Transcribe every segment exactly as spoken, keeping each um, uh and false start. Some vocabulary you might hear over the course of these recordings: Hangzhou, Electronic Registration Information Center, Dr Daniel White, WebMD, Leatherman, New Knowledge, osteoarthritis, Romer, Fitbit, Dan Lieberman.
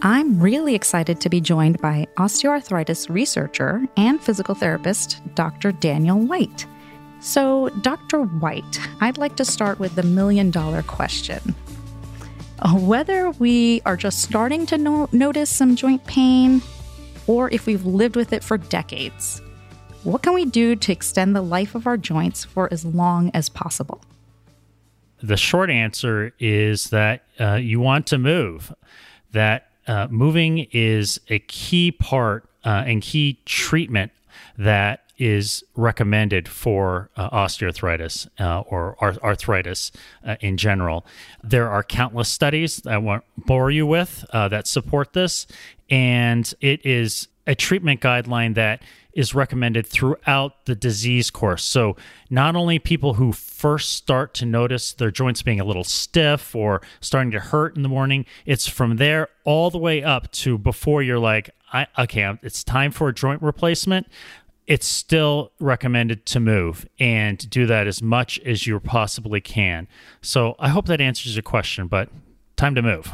I'm really excited to be joined by osteoarthritis researcher and physical therapist, Doctor Daniel White. So, Doctor White, I'd like to start with the million-dollar question. Whether we are just starting to no- notice some joint pain, or if we've lived with it for decades, what can we do to extend the life of our joints for as long as possible? The short answer is that uh, you want to move, that Uh, moving is a key part uh, and key treatment that is recommended for uh, osteoarthritis uh, or ar- arthritis uh, in general. There are countless studies that I won't bore you with uh, that support this, and it is a treatment guideline that is recommended throughout the disease course. So not only people who first start to notice their joints being a little stiff or starting to hurt in the morning, it's from there all the way up to before you're like, I, okay, it's time for a joint replacement. It's still recommended to move and do that as much as you possibly can. So I hope that answers your question, but time to move.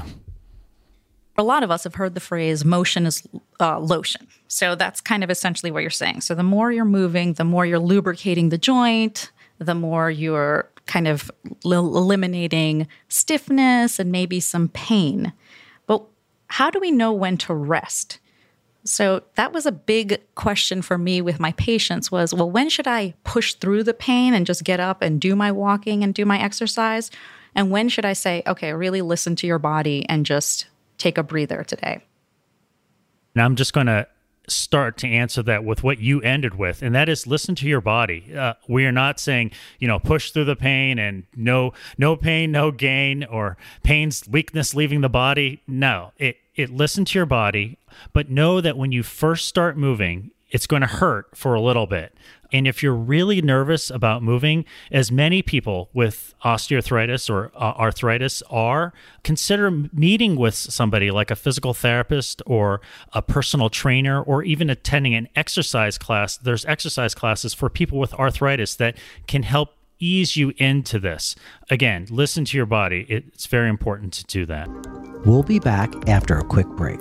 A lot of us have heard the phrase motion is uh, lotion. So that's kind of essentially what you're saying. So the more you're moving, the more you're lubricating the joint, the more you're kind of l- eliminating stiffness and maybe some pain. But how do we know when to rest? So that was a big question for me with my patients was, well, when should I push through the pain and just get up and do my walking and do my exercise? And when should I say, okay, really listen to your body and just take a breather today? And I'm just going to start to answer that with what you ended with, and that is listen to your body. Uh, we are not saying, you know, push through the pain and no no pain, no gain, or pain's weakness leaving the body. No, it, it listen to your body, but know that when you first start moving, it's going to hurt for a little bit. And if you're really nervous about moving, as many people with osteoarthritis or uh, arthritis are, consider meeting with somebody like a physical therapist or a personal trainer, or even attending an exercise class. There's exercise classes for people with arthritis that can help ease you into this. Again, listen to your body. It's very important to do that. We'll be back after a quick break.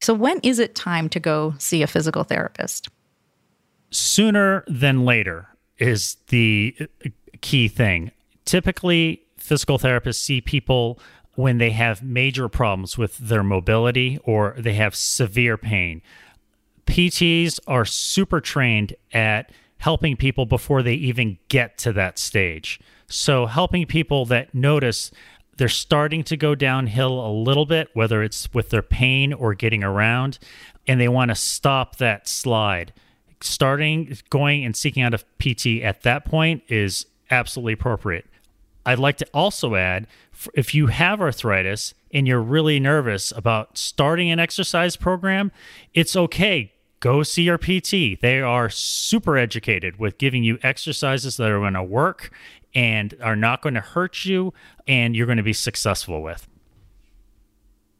So when is it time to go see a physical therapist? Sooner than later. is the key thing. Typically, physical therapists see people when they have major problems with their mobility or they have severe pain. P Ts are super trained at helping people before they even get to that stage. So helping people that notice they're starting to go downhill a little bit, whether it's with their pain or getting around, and they want to stop that slide. Starting, going, and seeking out a P T at that point is absolutely appropriate. I'd like to also add, if you have arthritis and you're really nervous about starting an exercise program, it's okay. Go see your P T. They are super educated with giving you exercises that are going to work and are not going to hurt you and you're going to be successful with.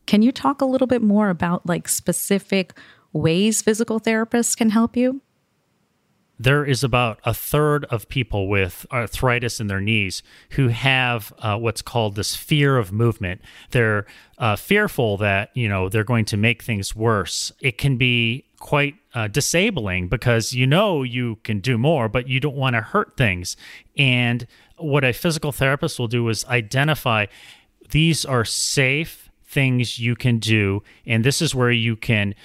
Can you talk a little bit more about like specific ways physical therapists can help you? There is about a third of people with arthritis in their knees who have uh, what's called this fear of movement. They're uh, fearful that, you know, they're going to make things worse. It can be quite uh, disabling because, you know, you can do more, but you don't want to hurt things. And what a physical therapist will do is identify these are safe things you can do. And this is where you can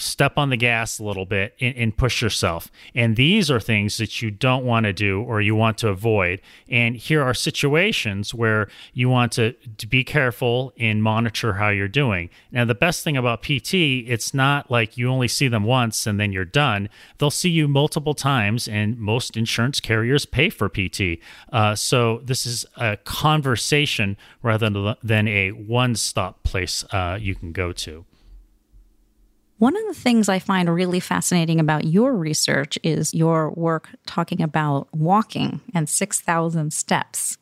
step on the gas a little bit and, and push yourself. And these are things that you don't want to do or you want to avoid. And here are situations where you want to, to be careful and monitor how you're doing. Now, the best thing about P T, it's not like you only see them once and then you're done. They'll see you multiple times, and most insurance carriers pay for P T. Uh, so this is a conversation rather than, than a one-stop place uh, you can go to. One of the things I find really fascinating about your research is your work talking about walking and six thousand steps.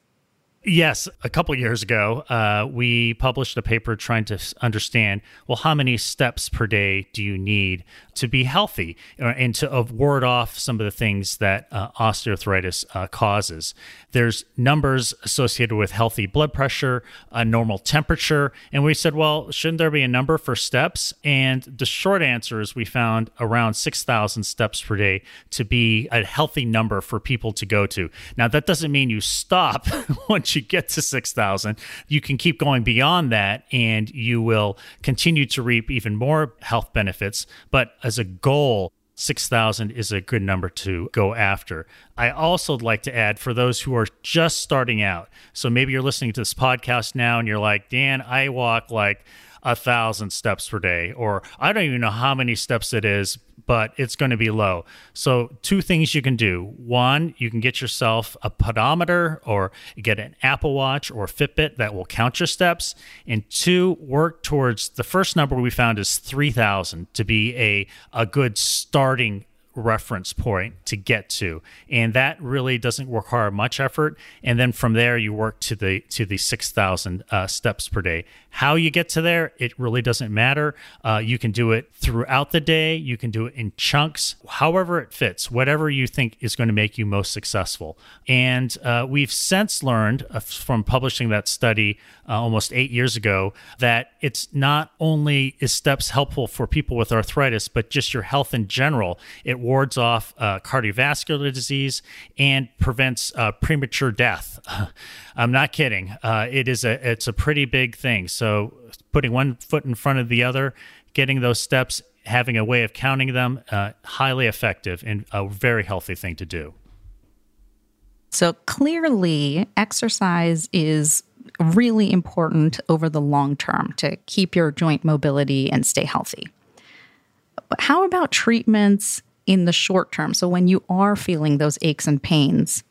Yes. A couple of years ago, uh, we published a paper trying to understand, well, how many steps per day do you need to be healthy and to ward off some of the things that uh, osteoarthritis uh, causes. There's numbers associated with healthy blood pressure, a normal temperature. And we said, well, shouldn't there be a number for steps? And the short answer is we found around six thousand steps per day to be a healthy number for people to go to. Now, that doesn't mean you stop once you You get to six thousand, you can keep going beyond that and you will continue to reap even more health benefits. But as a goal, six thousand is a good number to go after. I also would like to add for those who are just starting out. So maybe you're listening to this podcast now and you're like, Dan, I walk like a thousand steps per day, or I don't even know how many steps it is, but it's going to be low. So two things you can do. One, you can get yourself a pedometer or get an Apple Watch or Fitbit that will count your steps. And two, work towards the first number we found is three thousand to be a, a good starting reference point to get to. And that really doesn't require much effort. And then from there, you work to the to the six thousand uh, steps per day. How you get to there, it really doesn't matter. Uh, you can do it throughout the day. You can do it in chunks, however it fits, whatever you think is going to make you most successful. And uh, we've since learned uh, from publishing that study uh, almost eight years ago that it's not only is steps helpful for people with arthritis, but just your health in general. It wards off uh, cardiovascular disease and prevents uh, premature death. I'm not kidding. Uh, it is a it's a pretty big thing. So putting one foot in front of the other, getting those steps, having a way of counting them, uh, highly effective and a very healthy thing to do. So clearly, exercise is really important over the long term to keep your joint mobility and stay healthy. But how about treatments in the short term? So when you are feeling those aches and pains.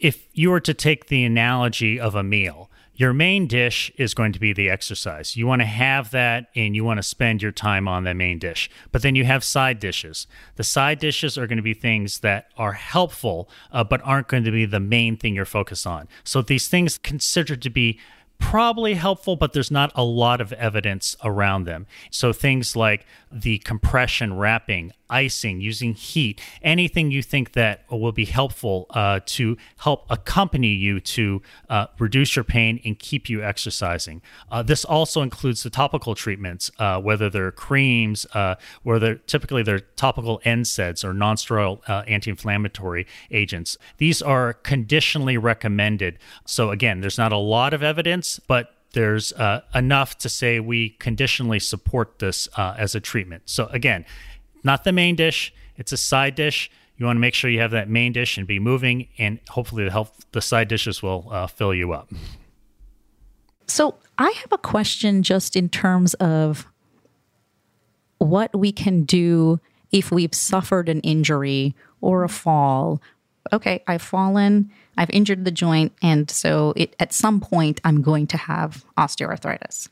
If you were to take the analogy of a meal, your main dish is going to be the exercise. You want to have that and you want to spend your time on that main dish. But then you have side dishes. The side dishes are going to be things that are helpful, uh, but aren't going to be the main thing you're focused on. So these things considered to be probably helpful, but there's not a lot of evidence around them. So things like the compression, wrapping, icing, using heat, anything you think that will be helpful uh, to help accompany you to uh, reduce your pain and keep you exercising. Uh, this also includes the topical treatments, uh, whether they're creams, uh, whether typically they're topical N SAIDs or non-steroidal uh, anti-inflammatory agents. These are conditionally recommended. So again, there's not a lot of evidence, but there's uh, enough to say we conditionally support this uh, as a treatment. So again, not the main dish, it's a side dish. You want to make sure you have that main dish and be moving, and hopefully the, health, the side dishes will uh, fill you up. So I have a question just in terms of what we can do if we've suffered an injury or a fall. Okay, I've fallen, I've injured the joint, and so it, at some point I'm going to have osteoarthritis.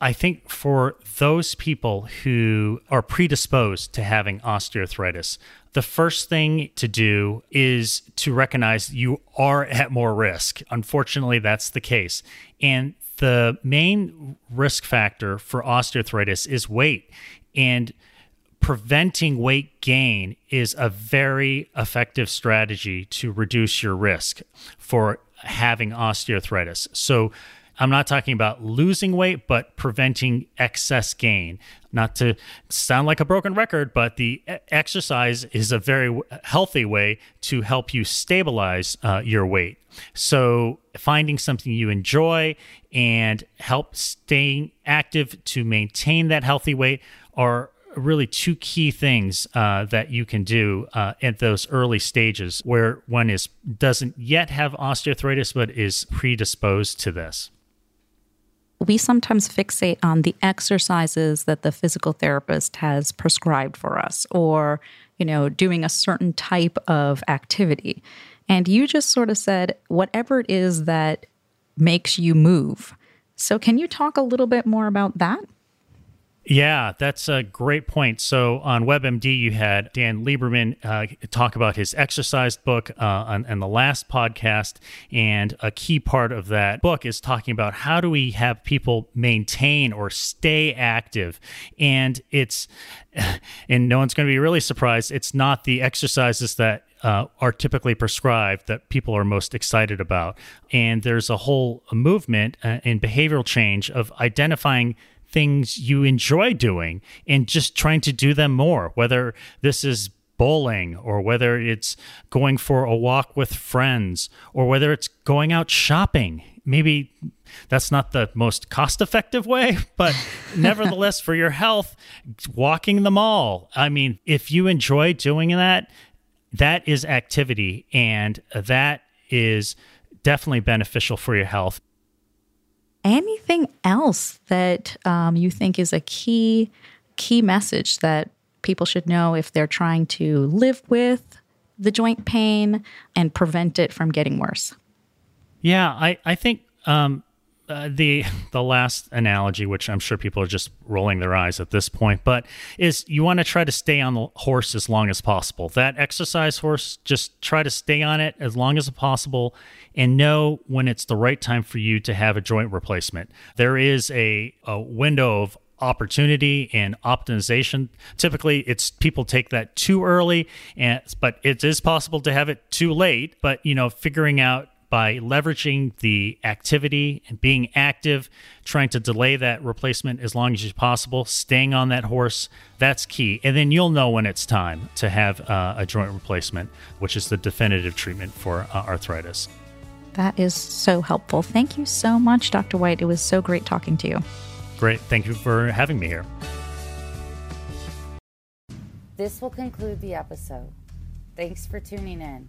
I think for those people who are predisposed to having osteoarthritis, the first thing to do is to recognize you are at more risk. Unfortunately, that's the case. And the main risk factor for osteoarthritis is weight. And preventing weight gain is a very effective strategy to reduce your risk for having osteoarthritis. So I'm not talking about losing weight, but preventing excess gain. Not to sound like a broken record, but the exercise is a very healthy way to help you stabilize uh, your weight. So finding something you enjoy and help staying active to maintain that healthy weight are really two key things uh, that you can do uh, at those early stages where one is doesn't yet have osteoarthritis but is predisposed to this. We sometimes fixate on the exercises that the physical therapist has prescribed for us, or, you know, doing a certain type of activity. And you just sort of said whatever it is that makes you move. So can you talk a little bit more about that? Yeah, that's a great point. So on WebMD, you had Dan Lieberman uh, talk about his exercise book uh, on, on the last podcast. And a key part of that book is talking about how do we have people maintain or stay active? And it's, and no one's going to be really surprised, it's not the exercises that Uh, are typically prescribed that people are most excited about. And there's a whole movement uh, in behavioral change of identifying things you enjoy doing and just trying to do them more, whether this is bowling or whether it's going for a walk with friends or whether it's going out shopping. Maybe that's not the most cost-effective way, but nevertheless, for your health, walking the mall. I mean, if you enjoy doing that, that is activity, and that is definitely beneficial for your health. Anything else that um, you think is a key key message that people should know if they're trying to live with the joint pain and prevent it from getting worse? Yeah, I, I think um, uh, the the last analogy, which I'm sure people are just rolling their eyes at this point, but is you want to try to stay on the horse as long as possible. That exercise horse, just try to stay on it as long as possible and know when it's the right time for you to have a joint replacement. There is a, a window of opportunity and optimization. Typically, it's people take that too early, and but it is possible to have it too late, but you know, figuring out by leveraging the activity and being active, trying to delay that replacement as long as possible, staying on that horse, that's key. And then you'll know when it's time to have uh, a joint replacement, which is the definitive treatment for uh, arthritis. That is so helpful. Thank you so much, Doctor White. It was so great talking to you. Great. Thank you for having me here. This will conclude the episode. Thanks for tuning in.